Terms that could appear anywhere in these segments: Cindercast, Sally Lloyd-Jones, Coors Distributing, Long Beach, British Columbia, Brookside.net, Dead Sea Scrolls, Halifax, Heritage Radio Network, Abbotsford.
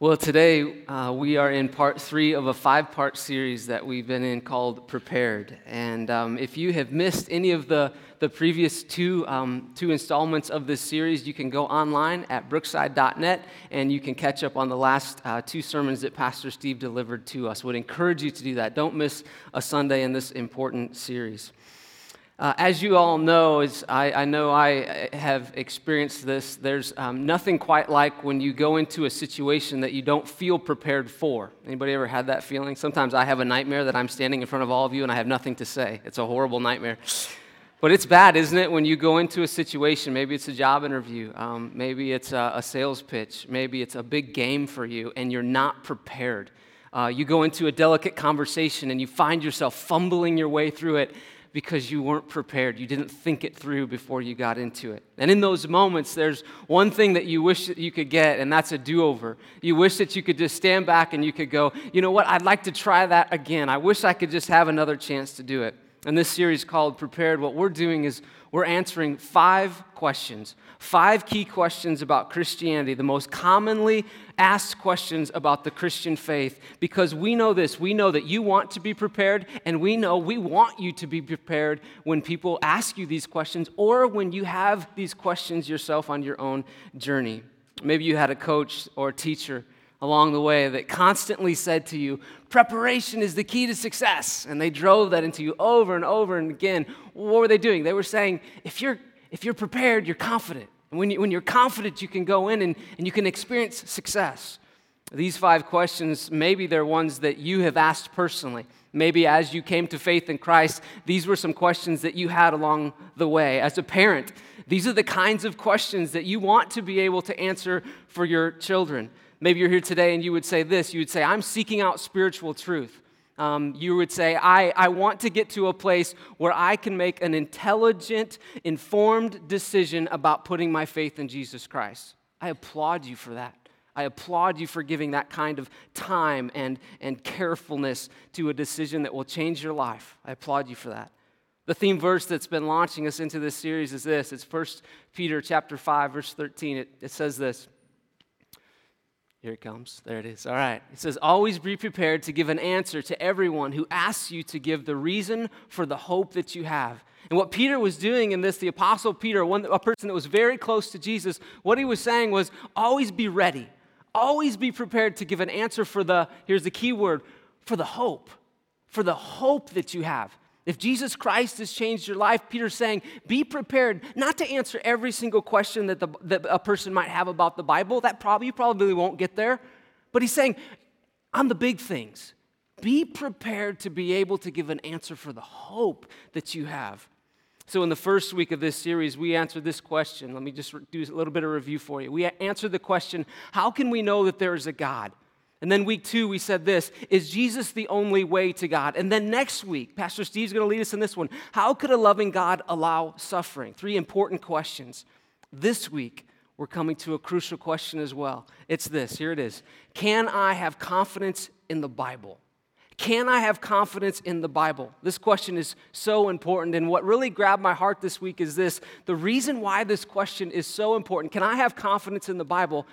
Well, today we are in part 3 of a 5-part series that we've been in called Prepared. And if you have missed any of the previous two installments of this series, you can go online at Brookside.net and you can catch up on the last 2 sermons that Pastor Steve delivered to us. Would encourage you to do that. Don't miss a Sunday in this important series. As you all know, as I know I have experienced this, there's nothing quite like when you go into a situation that you don't feel prepared for. Anybody ever had that feeling? Sometimes I have a nightmare that I'm standing in front of all of you and I have nothing to say. It's a horrible nightmare. But it's bad, isn't it, when you go into a situation? Maybe it's a job interview. Maybe it's a sales pitch. Maybe it's a big game for you and you're not prepared. You go into a delicate conversation and you find yourself fumbling your way through it, because you weren't prepared. You didn't think it through before you got into it. And in those moments, there's one thing that you wish that you could get, and that's a do-over. You wish that you could just stand back and you could go, you know what, I'd like to try that again. I wish I could just have another chance to do it. And this series called Prepared, what we're doing is we're answering 5 questions, 5 key questions about Christianity, the most commonly asked questions about the Christian faith, because we know this. We know that you want to be prepared, and we know we want you to be prepared when people ask you these questions or when you have these questions yourself on your own journey. Maybe you had a coach or a teacher along the way that constantly said to you, preparation is the key to success. And they drove that into you over and over and again. What were they doing? They were saying, if you're prepared, you're confident. And when you're confident, you can go in and you can experience success. These 5 questions, maybe they're ones that you have asked personally. Maybe as you came to faith in Christ, these were some questions that you had along the way. As a parent, these are the kinds of questions that you want to be able to answer for your children. Maybe you're here today and you would say this. You would say, I'm seeking out spiritual truth. You would say, I want to get to a place where I can make an intelligent, informed decision about putting my faith in Jesus Christ. I applaud you for that. I applaud you for giving that kind of time and carefulness to a decision that will change your life. I applaud you for that. The theme verse that's been launching us into this series is this. It's 1 Peter chapter 5, verse 13. It says this. Here it comes. There it is. All right. It says, always be prepared to give an answer to everyone who asks you to give the reason for the hope that you have. And what Peter was doing in this, the Apostle Peter, a person that was very close to Jesus, what he was saying was, always be ready. Always be prepared to give an answer for here's the key word, for the hope that you have. If Jesus Christ has changed your life, Peter's saying, be prepared not to answer every single question that a person might have about the Bible. You probably won't get there. But he's saying, on the big things, be prepared to be able to give an answer for the hope that you have. So in the first week of this series, we answered this question. Let me just do a little bit of review for you. We answered the question, how can we know that there is a God? And then week 2, we said this, is Jesus the only way to God? And then next week, Pastor Steve's going to lead us in this one. How could a loving God allow suffering? 3 important questions. This week, we're coming to a crucial question as well. It's this. Here it is. Can I have confidence in the Bible? Can I have confidence in the Bible? This question is so important, and what really grabbed my heart this week is this. The reason why this question is so important, can I have confidence in the Bible,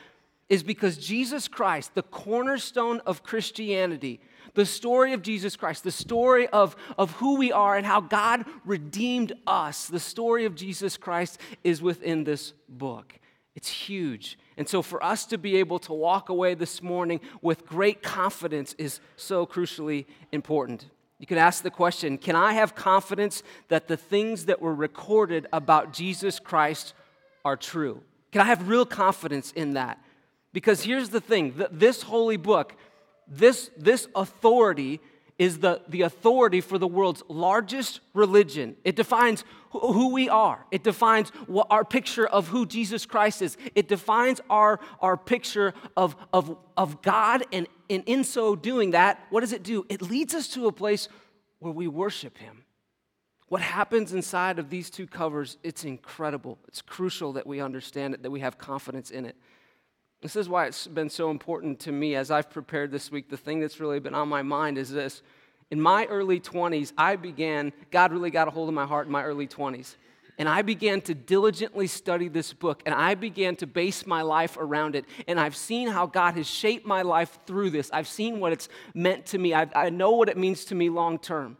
is because Jesus Christ, the cornerstone of Christianity, the story of Jesus Christ, the story of who we are and how God redeemed us, the story of Jesus Christ is within this book. It's huge. And so for us to be able to walk away this morning with great confidence is so crucially important. You can ask the question, can I have confidence that the things that were recorded about Jesus Christ are true? Can I have real confidence in that? Because here's the thing, this holy book, this authority is the authority for the world's largest religion. It defines who we are. It defines what our picture of who Jesus Christ is. It defines our picture of God, and in so doing that, what does it do? It leads us to a place where we worship Him. What happens inside of these 2 covers, it's incredible. It's crucial that we understand it, that we have confidence in it. This is why it's been so important to me as I've prepared this week. The thing that's really been on my mind is this. In my early 20s, God really got a hold of my heart in my early 20s. and I began to diligently study this book, and I began to base my life around it, and I've seen how God has shaped my life through this. I've seen what it's meant to me. I know what it means to me long term.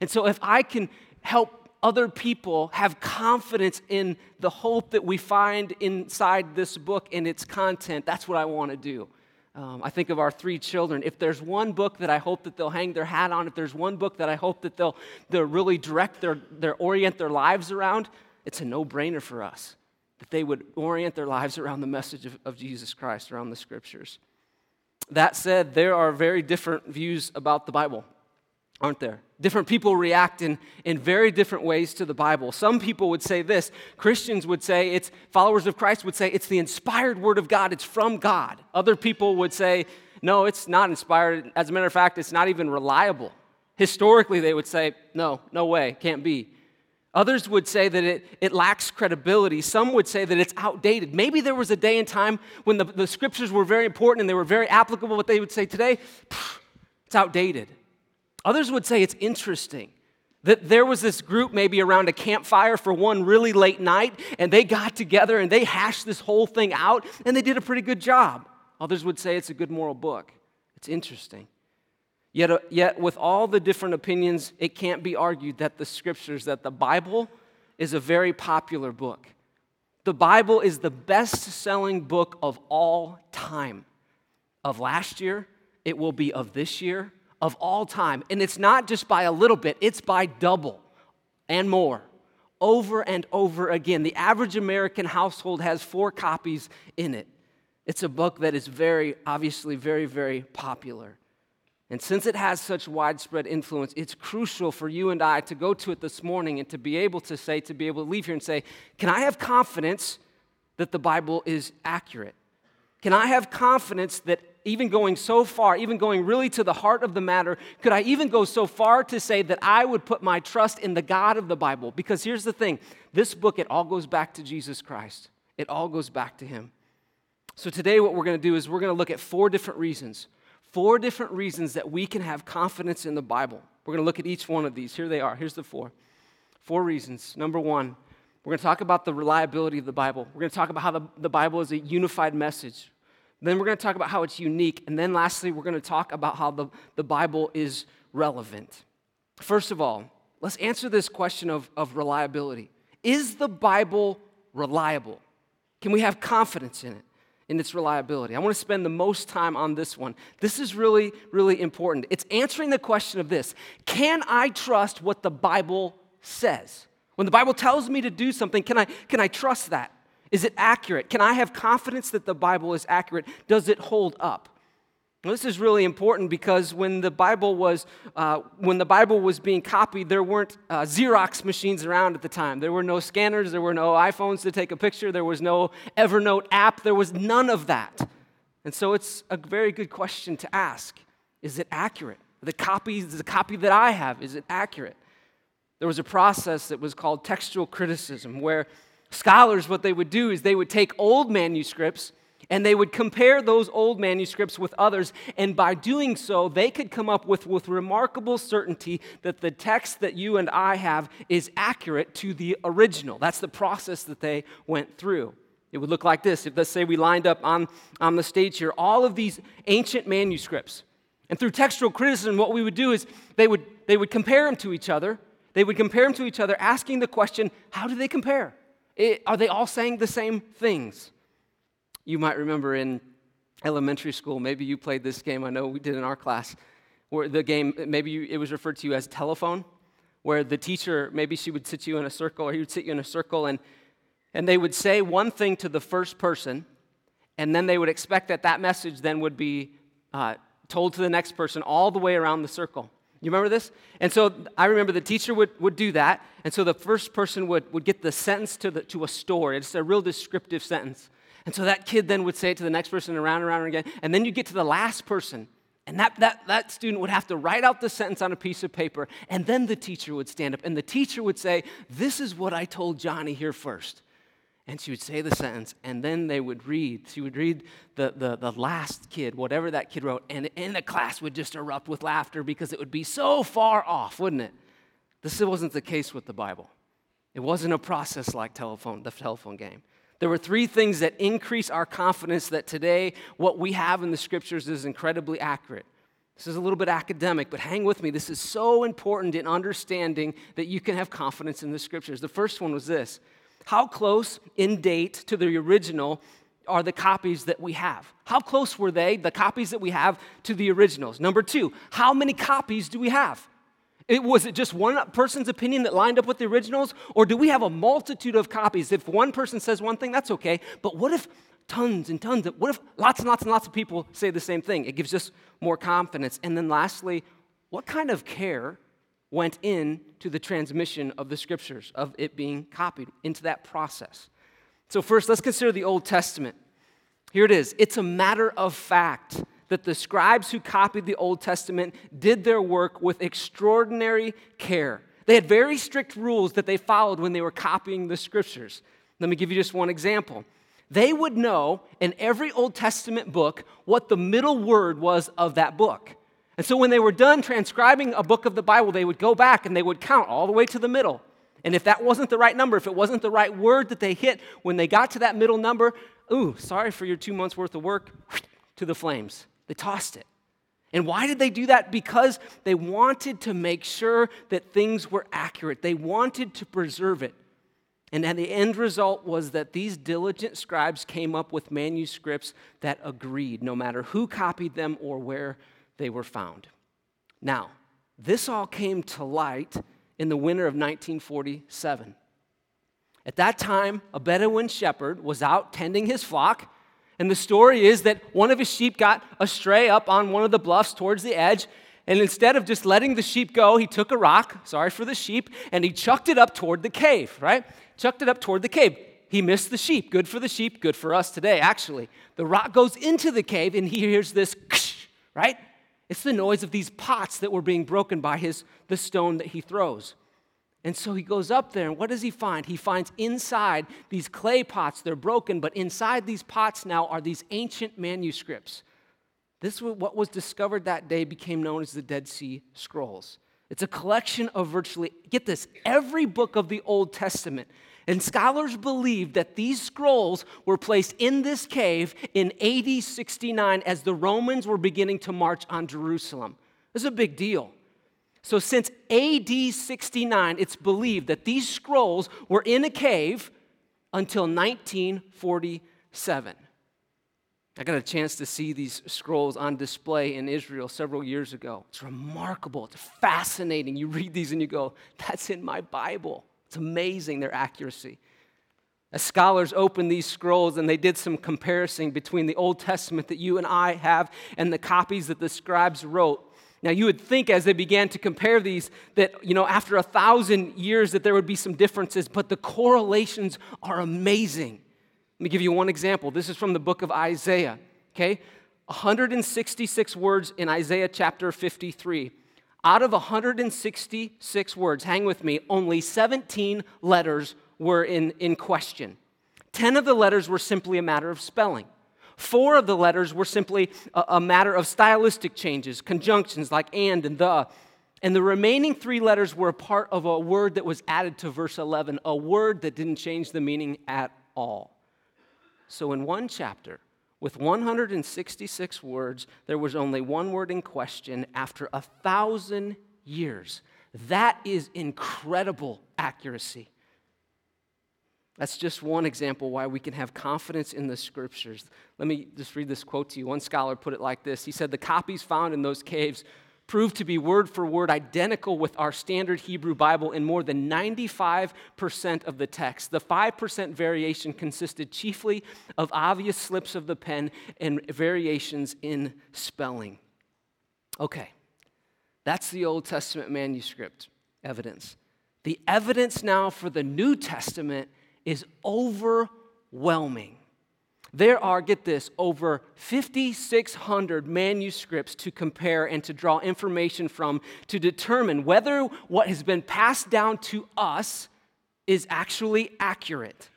And so if I can help other people have confidence in the hope that we find inside this book and its content, that's what I want to do. I think of our three children. If there's one book that I hope that they'll hang their hat on, if there's one book that I hope that they'll really direct their orient their lives around, it's a no-brainer for us that they would orient their lives around the message of Jesus Christ, around the Scriptures. That said, there are very different views about the Bible, aren't there? Different people react in very different ways to the Bible. Some people would say this. Christians would say it's, followers of Christ would say it's the inspired word of God. It's from God. Other people would say, no, it's not inspired. As a matter of fact, it's not even reliable. Historically, they would say, no way, can't be. Others would say that it lacks credibility. Some would say that it's outdated. Maybe there was a day and time when the Scriptures were very important and they were very applicable, but they would say today, it's outdated. Others would say it's interesting that there was this group maybe around a campfire for one really late night, and they got together and they hashed this whole thing out, and they did a pretty good job. Others would say it's a good moral book. It's interesting. Yet with all the different opinions, it can't be argued that the Scriptures, that the Bible is a very popular book. The Bible is the best-selling book of all time. Of last year, it will be of this year. Of all time. And it's not just by a little bit, it's by double and more, over and over again. The average American household has 4 copies in it. It's a book that is very, obviously, very, very popular. And since it has such widespread influence, it's crucial for you and I to go to it this morning and to be able to say, to be able to leave here and say, can I have confidence that the Bible is accurate? Can I have confidence that even going so far, even going really to the heart of the matter, could I even go so far to say that I would put my trust in the God of the Bible? Because here's the thing, this book, it all goes back to Jesus Christ. It all goes back to Him. So today what we're going to do is we're going to look at 4 different reasons. 4 different reasons that we can have confidence in the Bible. We're going to look at each one of these. Here they are. Here's the 4. 4 reasons. Number 1, we're going to talk about the reliability of the Bible. We're going to talk about how the Bible is a unified message. Then we're going to talk about how it's unique. And then lastly, we're going to talk about how the Bible is relevant. First of all, let's answer this question of reliability. Is the Bible reliable? Can we have confidence in it, in its reliability? I want to spend the most time on this one. This is really, really important. It's answering the question of this. Can I trust what the Bible says? When the Bible tells me to do something, can I trust that? Is it accurate? Can I have confidence that the Bible is accurate? Does it hold up? Now, this is really important because when the Bible was being copied, there weren't Xerox machines around at the time. There were no scanners. There were no iPhones to take a picture. There was no Evernote app. There was none of that. And so it's a very good question to ask. Is it accurate? The copy that I have, is it accurate? There was a process that was called textual criticism where scholars, what they would do is they would take old manuscripts and they would compare those old manuscripts with others, and by doing so, they could come up with remarkable certainty that the text that you and I have is accurate to the original. That's the process that they went through. It would look like this. If, let's say, we lined up on the stage here all of these ancient manuscripts, and through textual criticism, what we would do is they would compare them to each other. They would compare them to each other, asking the question, how do they compare? Are they all saying the same things? You might remember in elementary school, maybe you played this game, I know we did in our class, where the game, it was referred to as telephone, where the teacher, maybe she would sit you in a circle, or he would sit you in a circle, and they would say one thing to the first person, and then they would expect that message then would be told to the next person all the way around the circle. You remember this? And so I remember the teacher would do that, and so the first person would get the sentence to a story. It's a real descriptive sentence. And so that kid then would say it to the next person and around again, and then you get to the last person, and that student would have to write out the sentence on a piece of paper, and then the teacher would stand up, and the teacher would say, this is what I told Johnny here first. And she would say the sentence, and then they would read. She would read the last kid, whatever that kid wrote, and the class would just erupt with laughter because it would be so far off, wouldn't it? This wasn't the case with the Bible. It wasn't a process like the telephone game. There were three things that increase our confidence that today what we have in the Scriptures is incredibly accurate. This is a little bit academic, but hang with me. This is so important in understanding that you can have confidence in the Scriptures. The first one was this: how close in date to the original are the copies that we have? How close were they, the copies that we have, to the originals? Number two, how many copies do we have? Was it just one person's opinion that lined up with the originals, or do we have a multitude of copies? If one person says one thing, that's okay, but what if tons and tons of, what if lots and lots and lots of people say the same thing? It gives us more confidence. And then lastly, what kind of care went into the transmission of the Scriptures, of it being copied into that process? So first, let's consider the Old Testament. Here it is. It's a matter of fact that the scribes who copied the Old Testament did their work with extraordinary care. They had very strict rules that they followed when they were copying the Scriptures. Let me give you just one example. They would know in every Old Testament book what the middle word was of that book. And so when they were done transcribing a book of the Bible, they would go back and they would count all the way to the middle. And if that wasn't the right number, if it wasn't the right word that they hit, when they got to that middle number, ooh, sorry for your 2 months' worth of work, to the flames. They tossed it. And why did they do that? Because they wanted to make sure that things were accurate. They wanted to preserve it. And the end result was that these diligent scribes came up with manuscripts that agreed, no matter who copied them or where they were found. Now, this all came to light in the winter of 1947. At that time, a Bedouin shepherd was out tending his flock, and the story is that one of his sheep got astray up on one of the bluffs towards the edge, and instead of just letting the sheep go, he took a rock, sorry for the sheep, and he chucked it up toward the cave, right? Chucked it up toward the cave. He missed the sheep. Good for the sheep, good for us today, actually. The rock goes into the cave, and he hears this, right? It's the noise of these pots that were being broken by the stone that he throws. And so he goes up there, and what does he find? He finds inside these clay pots, they're broken, but inside these pots now are these ancient manuscripts. This was what was discovered that day became known as the Dead Sea Scrolls. It's a collection of virtually, get this, every book of the Old Testament. And scholars believe that these scrolls were placed in this cave in AD 69 as the Romans were beginning to march on Jerusalem. This is a big deal. So since AD 69, it's believed that these scrolls were in a cave until 1947. I got a chance to see these scrolls on display in Israel several years ago. It's remarkable. It's fascinating. You read these and you go, that's in my Bible. It's amazing, their accuracy. As scholars opened these scrolls and they did some comparison between the Old Testament that you and I have and the copies that the scribes wrote. Now, you would think as they began to compare these that, after 1,000 years that there would be some differences, but the correlations are amazing. Let me give you one example. This is from the book of Isaiah, okay? 166 words in Isaiah chapter 53. Out of 166 words, hang with me, only 17 letters were in question. 10 of the letters were simply a matter of spelling. 4 of the letters were simply a matter of stylistic changes, conjunctions like and the. And the remaining 3 letters were a part of a word that was added to verse 11, a word that didn't change the meaning at all. So in one chapter, with 166 words, there was only one word in question after 1,000 years. That is incredible accuracy. That's just one example why we can have confidence in the Scriptures. Let me just read this quote to you. One scholar put it like this. He said, the copies found in those caves proved to be word for word identical with our standard Hebrew Bible in more than 95% of the text. The 5% variation consisted chiefly of obvious slips of the pen and variations in spelling. Okay, that's the Old Testament manuscript evidence. The evidence now for the New Testament is overwhelming. There are, get this, over 5,600 manuscripts to compare and to draw information from to determine whether what has been passed down to us is actually accurate.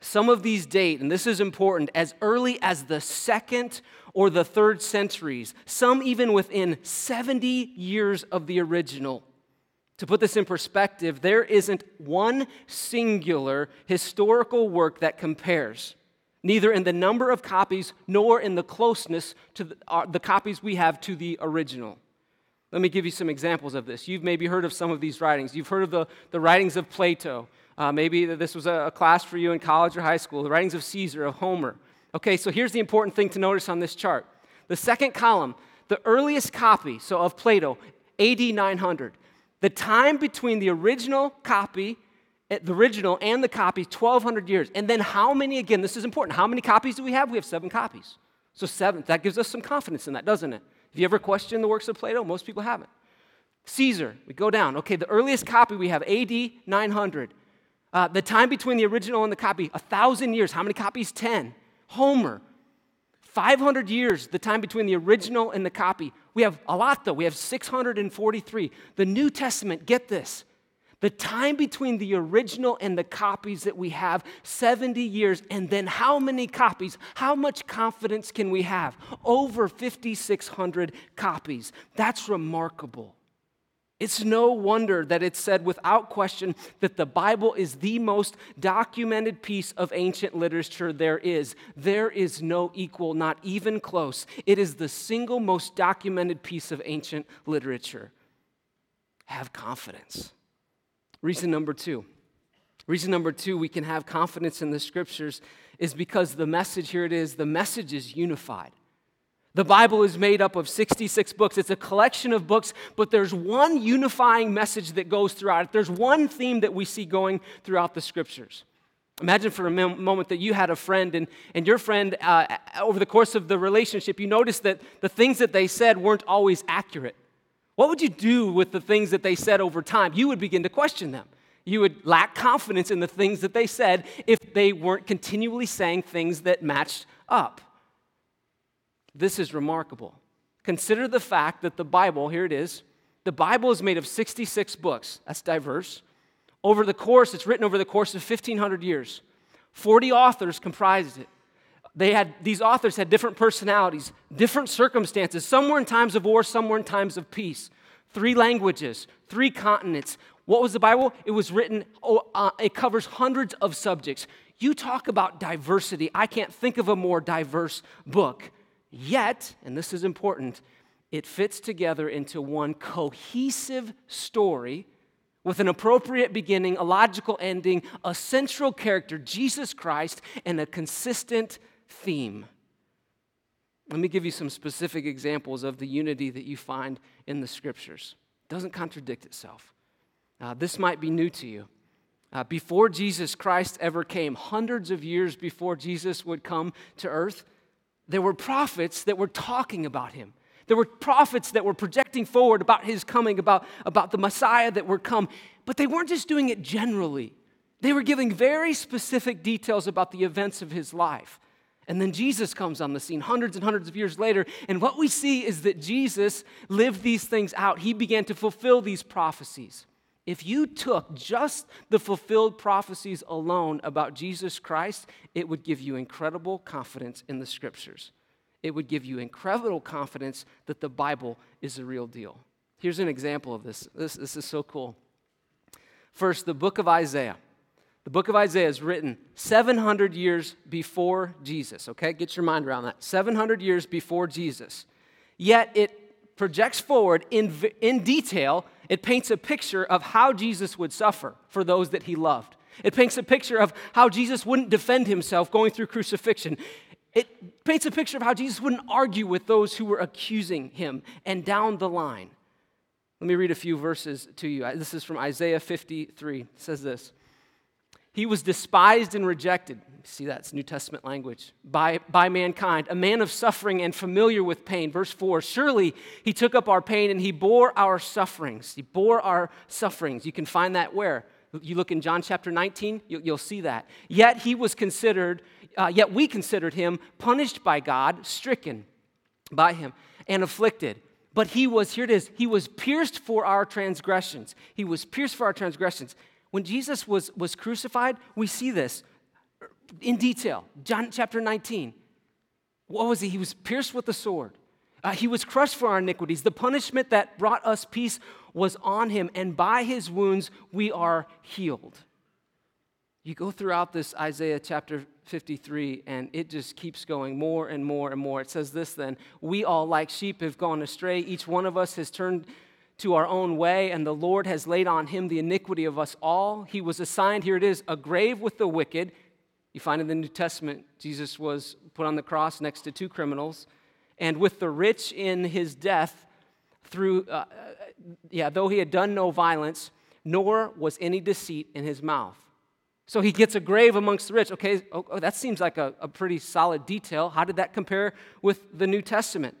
Some of these date, and this is important, as early as the 2nd or the 3rd centuries, some even within 70 years of the original. To put this in perspective, there isn't one singular historical work that compares, neither in the number of copies nor in the closeness to the copies we have to the original. Let me give you some examples of this. You've maybe heard of some of these writings. You've heard of the writings of Plato. Maybe this was a class for you in college or high school. The writings of Caesar, of Homer. Okay, so here's the important thing to notice on this chart. The second column, the earliest copy, so of Plato, AD 900. The time between the original and the copy, 1,200 years. And then how many, again, this is important, how many copies do we have? We have 7 copies. So 7, that gives us some confidence in that, doesn't it? Have you ever questioned the works of Plato? Most people haven't. Caesar, we go down. Okay, the earliest copy we have, AD 900. The time between the original and the copy, 1,000 years. How many copies? 10. Homer, 500 years, the time between the original and the copy. We have a lot, though. We have 643. The New Testament, get this. The time between the original and the copies that we have, 70 years, and then how many copies? How much confidence can we have? Over 5,600 copies. That's remarkable. It's no wonder that it's said without question that the Bible is the most documented piece of ancient literature there is. There is no equal, not even close. It is the single most documented piece of ancient literature. Have confidence. Reason number two we can have confidence in the Scriptures is because the message, here it is, the message is unified. The Bible is made up of 66 books. It's a collection of books, but there's one unifying message that goes throughout it. There's one theme that we see going throughout the Scriptures. Imagine for a moment that you had a friend, and your friend, over the course of the relationship, you noticed that the things that they said weren't always accurate. What would you do with the things that they said over time? You would begin to question them. You would lack confidence in the things that they said if they weren't continually saying things that matched up. This is remarkable. Consider the fact that the Bible, here it is, the Bible is made of 66 books. That's diverse. It's written over the course of 1,500 years. 40 authors comprised it. These authors had different personalities, different circumstances. Some were in times of war, some were in times of peace. 3 languages, 3 continents. What was the Bible? It was written, it covers hundreds of subjects. You talk about diversity. I can't think of a more diverse book. Yet, and this is important, it fits together into one cohesive story with an appropriate beginning, a logical ending, a central character, Jesus Christ, and a consistent theme. Let me give you some specific examples of the unity that you find in the Scriptures. It doesn't contradict itself. This might be new to you. Before Jesus Christ ever came, hundreds of years before Jesus would come to earth, there were prophets that were talking about him. There were prophets that were projecting forward about his coming, about the Messiah that would come. But they weren't just doing it generally. They were giving very specific details about the events of his life. And then Jesus comes on the scene hundreds and hundreds of years later, and what we see is that Jesus lived these things out. He began to fulfill these prophecies. If you took just the fulfilled prophecies alone about Jesus Christ, it would give you incredible confidence in the Scriptures. It would give you incredible confidence that the Bible is the real deal. Here's an example of this. This is so cool. First, the book of Isaiah. The book of Isaiah is written 700 years before Jesus, okay? Get your mind around that. 700 years before Jesus. Yet it projects forward in detail. It paints a picture of how Jesus would suffer for those that he loved. It paints a picture of how Jesus wouldn't defend himself going through crucifixion. It paints a picture of how Jesus wouldn't argue with those who were accusing him, and down the line. Let me read a few verses to you. This is from Isaiah 53. It says this. He was despised and rejected. See, that's New Testament language. By mankind, a man of suffering and familiar with pain. Verse 4, surely he took up our pain and he bore our sufferings. He bore our sufferings. You can find that where? You look in John chapter 19, you'll see that. Yet he was considered, yet we considered him punished by God, stricken by him, and afflicted. But he was, here it is, he was pierced for our transgressions. He was pierced for our transgressions. When Jesus was crucified, we see this in detail. John chapter 19. What was he? He was pierced with a sword. He was crushed for our iniquities. The punishment that brought us peace was on him, and by his wounds we are healed. You go throughout this Isaiah chapter 53, and it just keeps going more and more and more. It says this then, we all like sheep have gone astray. Each one of us has turned to our own way, and the Lord has laid on him the iniquity of us all. He was assigned, here it is, a grave with the wicked. You find in the New Testament, Jesus was put on the cross next to two criminals, and with the rich in his death, though he had done no violence, nor was any deceit in his mouth. So he gets a grave amongst the rich. Okay, that seems like a pretty solid detail. How did that compare with the New Testament?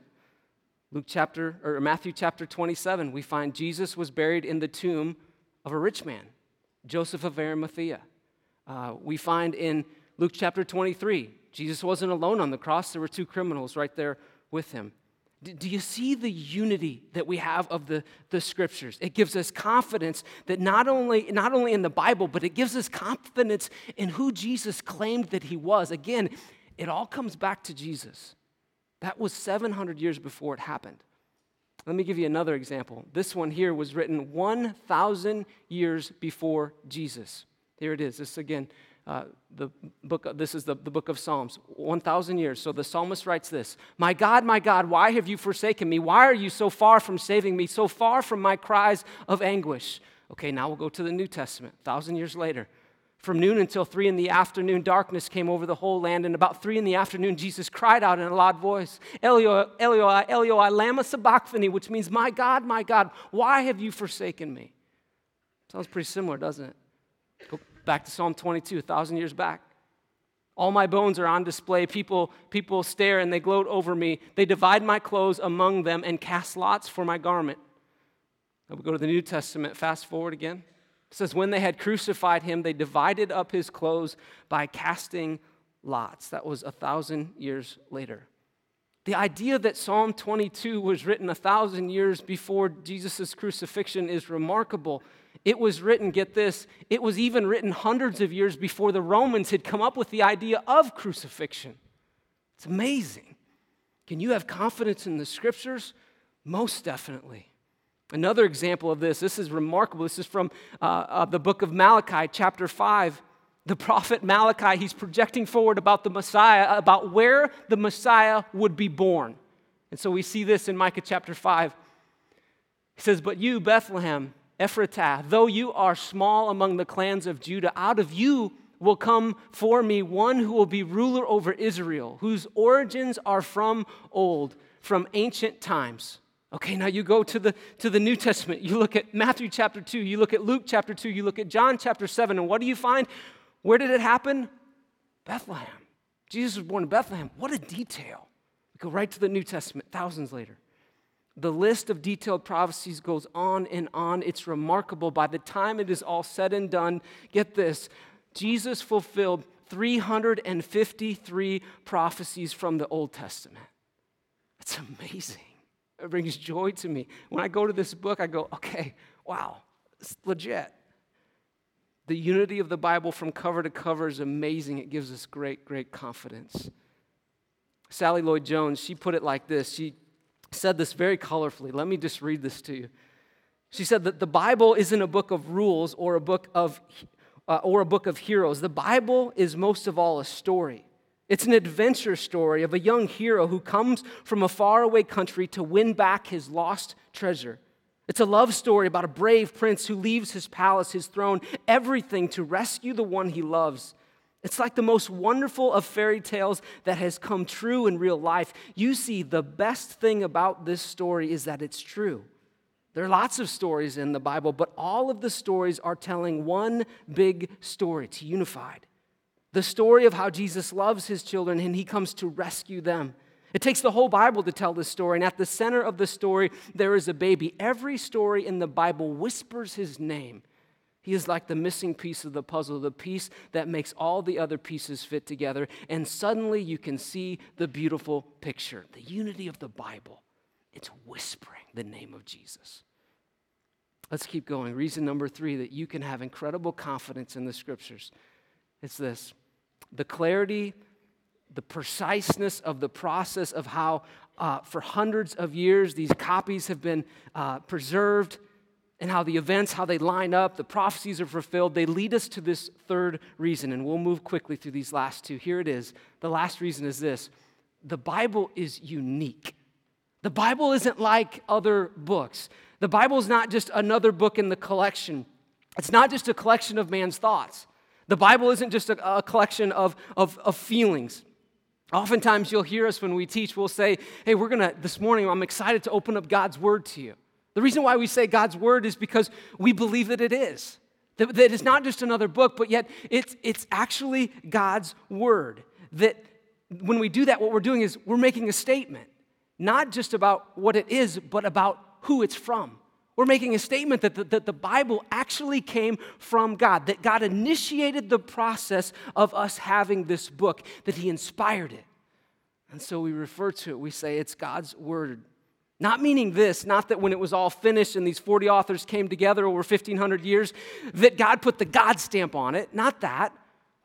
Matthew chapter 27, we find Jesus was buried in the tomb of a rich man, Joseph of Arimathea. We find in Luke chapter 23, Jesus wasn't alone on the cross. There were two criminals right there with him. Do you see the unity that we have of the scriptures? It gives us confidence that not only in the Bible, but it gives us confidence in who Jesus claimed that he was. Again, it all comes back to Jesus. That was 700 years before it happened. Let me give you another example. This one here was written 1,000 years before Jesus. Here it is. This again, the book of Psalms, 1,000 years. So the psalmist writes this, my God, why have you forsaken me? Why are you so far from saving me, so far from my cries of anguish? Okay, now we'll go to the New Testament, 1,000 years later. From noon until 3 p.m, darkness came over the whole land, and about 3 p.m, Jesus cried out in a loud voice, Eloi, Eloi, Eloi, lama sabachthani, which means, my God, why have you forsaken me? Sounds pretty similar, doesn't it? Go back to Psalm 22, 1,000 years back. All my bones are on display. People stare and they gloat over me. They divide my clothes among them and cast lots for my garment. Now we go to the New Testament. Fast forward again. It says, when they had crucified him, they divided up his clothes by casting lots. That was 1,000 years later. The idea that Psalm 22 was written 1,000 years before Jesus' crucifixion is remarkable. It was written, get this, it was even written hundreds of years before the Romans had come up with the idea of crucifixion. It's amazing. Can you have confidence in the scriptures? Most definitely. Another example of this is remarkable. This is from the book of Malachi, chapter 5. The prophet Malachi, he's projecting forward about the Messiah, about where the Messiah would be born. And so we see this in Micah chapter 5. He says, but you, Bethlehem, Ephratah, though you are small among the clans of Judah, out of you will come for me one who will be ruler over Israel, whose origins are from old, from ancient times. Okay, now you go to the New Testament. You look at Matthew chapter 2, you look at Luke chapter 2, you look at John chapter 7, and what do you find? Where did it happen? Bethlehem. Jesus was born in Bethlehem. What a detail. We go right to the New Testament, thousands later. The list of detailed prophecies goes on and on. It's remarkable. By the time it is all said and done, get this, Jesus fulfilled 353 prophecies from the Old Testament. That's amazing. It brings joy to me. When I go to this book, I go, okay, wow, it's legit. The unity of the Bible from cover to cover is amazing. It gives us great, great confidence. Sally Lloyd-Jones, she put it like this. She said this very colorfully. Let me just read this to you. She said that the Bible isn't a book of rules or a book of heroes. The Bible is most of all a story. It's an adventure story of a young hero who comes from a faraway country to win back his lost treasure. It's a love story about a brave prince who leaves his palace, his throne, everything to rescue the one he loves. It's like the most wonderful of fairy tales that has come true in real life. You see, the best thing about this story is that it's true. There are lots of stories in the Bible, but all of the stories are telling one big story. It's unified. The story of how Jesus loves his children and he comes to rescue them. It takes the whole Bible to tell this story, and at the center of the story, there is a baby. Every story in the Bible whispers his name. He is like the missing piece of the puzzle, the piece that makes all the other pieces fit together, and suddenly you can see the beautiful picture, the unity of the Bible. It's whispering the name of Jesus. Let's keep going. Reason number 3 that you can have incredible confidence in the scriptures. It's this, the clarity, the preciseness of the process of how for hundreds of years. These copies have been preserved, and how the events, how they line up, the prophecies are fulfilled. They lead us to this third reason, and we'll move quickly through these last two. Here it is. The last reason is this. The Bible is unique. The Bible isn't like other books. The Bible is not just another book in the collection. It's not just a collection of man's thoughts. The Bible isn't just a collection of feelings. Oftentimes you'll hear us when we teach, we'll say, hey, this morning I'm excited to open up God's Word to you. The reason why we say God's Word is because we believe that it is. That it's not just another book, but yet it's actually God's Word. That when we do that, what we're doing is we're making a statement, not just about what it is, but about who it's from. We're making a statement that the Bible actually came from God, that God initiated the process of us having this book, that He inspired it. And so we refer to it, we say it's God's Word. Not meaning this, not that when it was all finished and these 40 authors came together over 1,500 years, that God put the God stamp on it. Not that.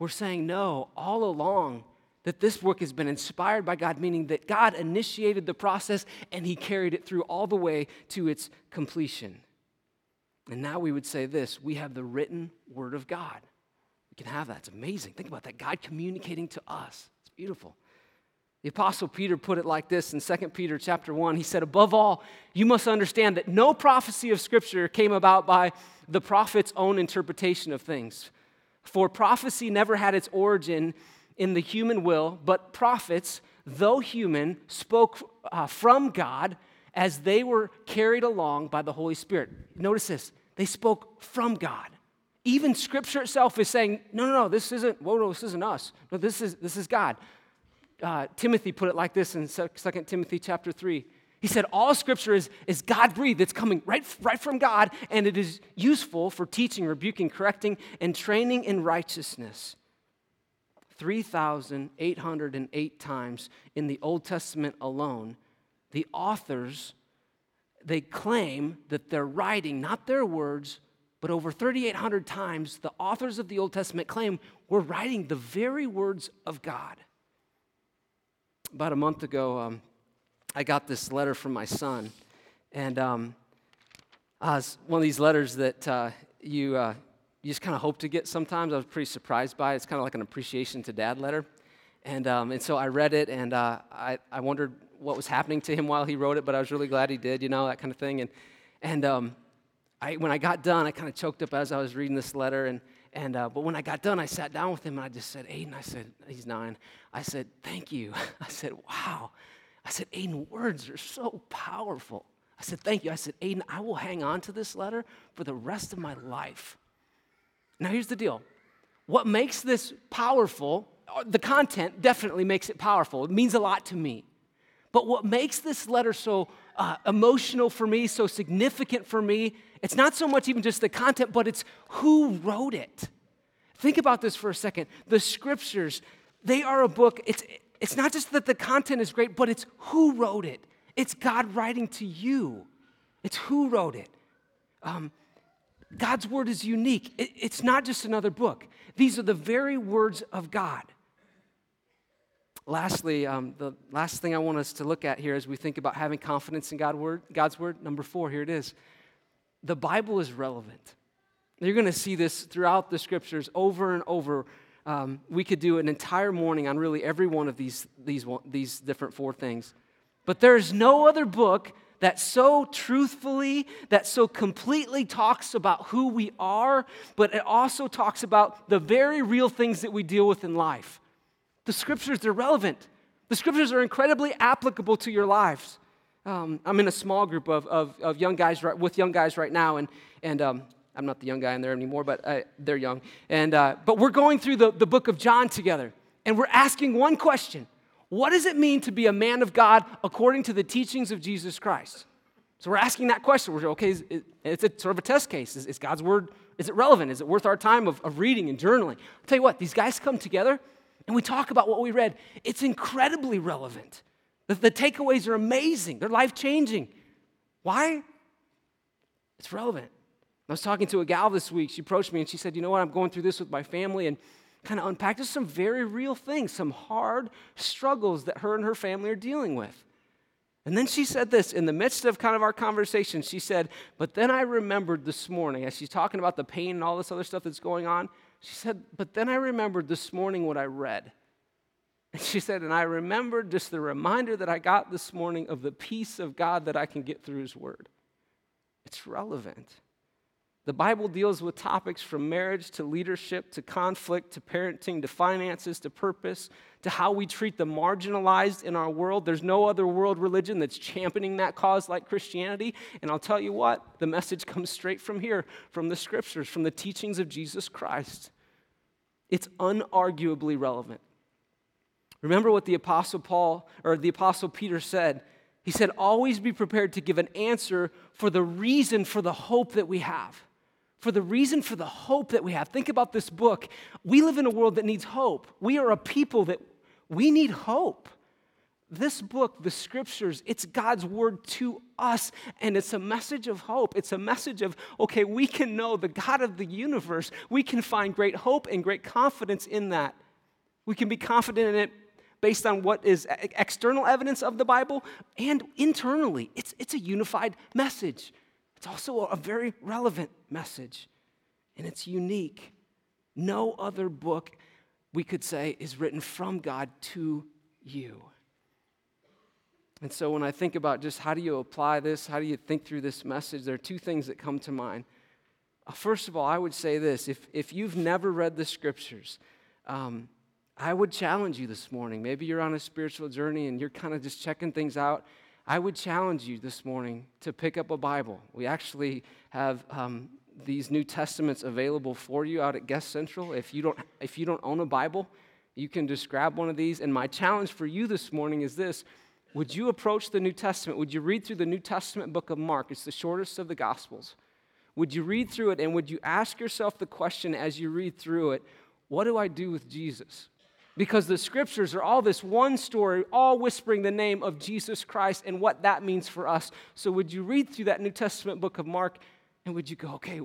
We're saying, no, all along, that this book has been inspired by God, meaning that God initiated the process and He carried it through all the way to its completion. And now we would say this, we have the written Word of God. We can have that. It's amazing. Think about that. God communicating to us. It's beautiful. The Apostle Peter put it like this in 2 Peter chapter 1. He said, above all, you must understand that no prophecy of Scripture came about by the prophet's own interpretation of things. For prophecy never had its origin in the human will, but prophets, though human, spoke from God as they were carried along by the Holy Spirit. Notice this, they spoke from God. Even Scripture itself is saying, no, this isn't us. No, this is God. Timothy put it like this in 2 Timothy chapter 3. He said, all Scripture is God-breathed. It's coming right from God, and it is useful for teaching, rebuking, correcting, and training in righteousness. 3,808 times in the Old Testament alone, the authors, they claim that they're writing, not their words, but over 3,800 times, the authors of the Old Testament claim we're writing the very words of God. About a month ago, I got this letter from my son, and it's one of these letters that you just kind of hope to get sometimes. I was pretty surprised by it. It's kind of like an appreciation to dad letter. And so I read it, and I wondered what was happening to him while he wrote it, but I was really glad he did, that kind of thing. And when I got done, I kind of choked up as I was reading this letter. But when I got done, I sat down with him, and I just said, Aiden, I said, he's 9. I said, thank you. I said, wow. I said, Aiden, words are so powerful. I said, thank you. I said, Aiden, I will hang on to this letter for the rest of my life. Now, here's the deal. What makes this powerful, the content definitely makes it powerful. It means a lot to me. But what makes this letter so emotional for me, so significant for me, it's not so much even just the content, but it's who wrote it. Think about this for a second. The Scriptures, they are a book. It's not just that the content is great, but it's who wrote it. It's God writing to you. It's who wrote it. God's Word is unique. It's not just another book. These are the very words of God. Lastly, the last thing I want us to look at here as we think about having confidence in God's Word, number 4, here it is. The Bible is relevant. You're going to see this throughout the Scriptures over and over. We could do an entire morning on really every one of these different 4 things. But there is no other book that so truthfully, that so completely talks about who we are, but it also talks about the very real things that we deal with in life. The Scriptures, they're relevant. The Scriptures are incredibly applicable to your lives. I'm in a small group of young guys, with young guys right now, and I'm not the young guy in there anymore, but they're young. But we're going through the book of John together, and we're asking one question. What does it mean to be a man of God according to the teachings of Jesus Christ? So we're asking that question. We're okay, it's a sort of a test case. Is God's Word, is it relevant? Is it worth our time of reading and journaling? I'll tell you what, these guys come together and we talk about what we read. It's incredibly relevant. The takeaways are amazing. They're life-changing. Why? It's relevant. I was talking to a gal this week. She approached me and she said, you know what, I'm going through this with my family, and kind of unpack just some very real things, some hard struggles that her and her family are dealing with. And then she said this, in the midst of kind of our conversation, she said, but then I remembered this morning, as she's talking about the pain and all this other stuff that's going on, she said, but then I remembered this morning what I read. And she said, and I remembered just the reminder that I got this morning of the peace of God that I can get through His Word. It's relevant. The Bible deals with topics from marriage to leadership to conflict to parenting to finances to purpose to how we treat the marginalized in our world. There's no other world religion that's championing that cause like Christianity. And I'll tell you what, the message comes straight from here, from the Scriptures, from the teachings of Jesus Christ. It's unarguably relevant. Remember what the Apostle Peter said. He said, always be prepared to give an answer for the reason for the hope that we have. For the reason for the hope that we have. Think about this book. We live in a world that needs hope. We are a people that we need hope. This book, the Scriptures, it's God's word to us, and it's a message of hope. It's a message of, okay, we can know the God of the universe. We can find great hope and great confidence in that. We can be confident in it based on what is external evidence of the Bible, and internally, it's a unified message. It's also a very relevant message, and it's unique. No other book, we could say, is written from God to you. And so when I think about just how do you apply this, how do you think through this message, there are two things that come to mind. First of all, I would say this. If you've never read the Scriptures, I would challenge you this morning. Maybe you're on a spiritual journey and you're kind of just checking things out. I would challenge you this morning to pick up a Bible. We actually have these New Testaments available for you out at Guest Central. If you don't own a Bible, you can just grab one of these. And my challenge for you this morning is this. Would you approach the New Testament? Would you read through the New Testament book of Mark? It's the shortest of the Gospels. Would you read through it, and would you ask yourself the question as you read through it, what do I do with Jesus? Because the Scriptures are all this one story, all whispering the name of Jesus Christ and what that means for us. So would you read through that New Testament book of Mark, and would you go, okay,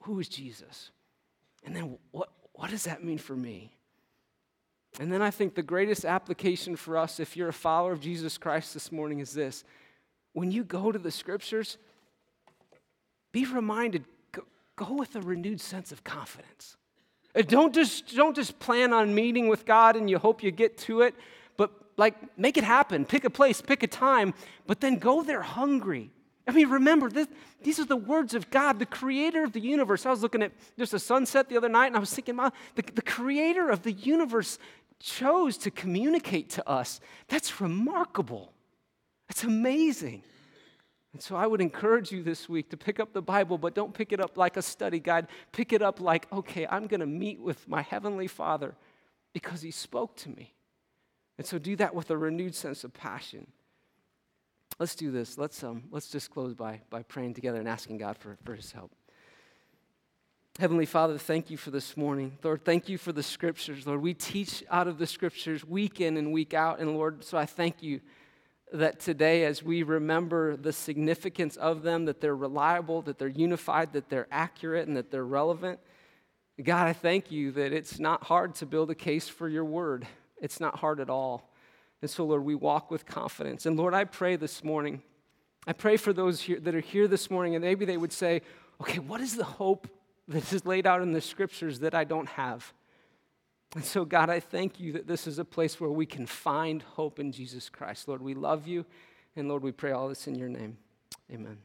who is Jesus? And then what does that mean for me? And then I think the greatest application for us, if you're a follower of Jesus Christ this morning, is this. When you go to the Scriptures, be reminded, go with a renewed sense of confidence. Don't just plan on meeting with God and you hope you get to it, but like make it happen. Pick a place, pick a time, but then go there hungry. I mean, remember, these are the words of God, the creator of the universe. I was looking at just a sunset the other night, and I was thinking, wow, the creator of the universe chose to communicate to us. That's remarkable. That's amazing. And so I would encourage you this week to pick up the Bible, but don't pick it up like a study guide. Pick it up like, okay, I'm going to meet with my Heavenly Father because He spoke to me. And so do that with a renewed sense of passion. Let's do this. Let's just close by praying together and asking God for His help. Heavenly Father, thank you for this morning. Lord, thank you for the Scriptures. Lord, we teach out of the Scriptures week in and week out. And Lord, so I thank you that today, as we remember the significance of them, that they're reliable, that they're unified, that they're accurate, and that they're relevant. God, I thank you that it's not hard to build a case for your word. It's not hard at all. And so, Lord, we walk with confidence. And Lord, I pray this morning, I pray for those here that are here this morning, and maybe they would say, okay, what is the hope that is laid out in the Scriptures that I don't have? And so, God, I thank you that this is a place where we can find hope in Jesus Christ. Lord, we love you, and Lord, we pray all this in your name. Amen.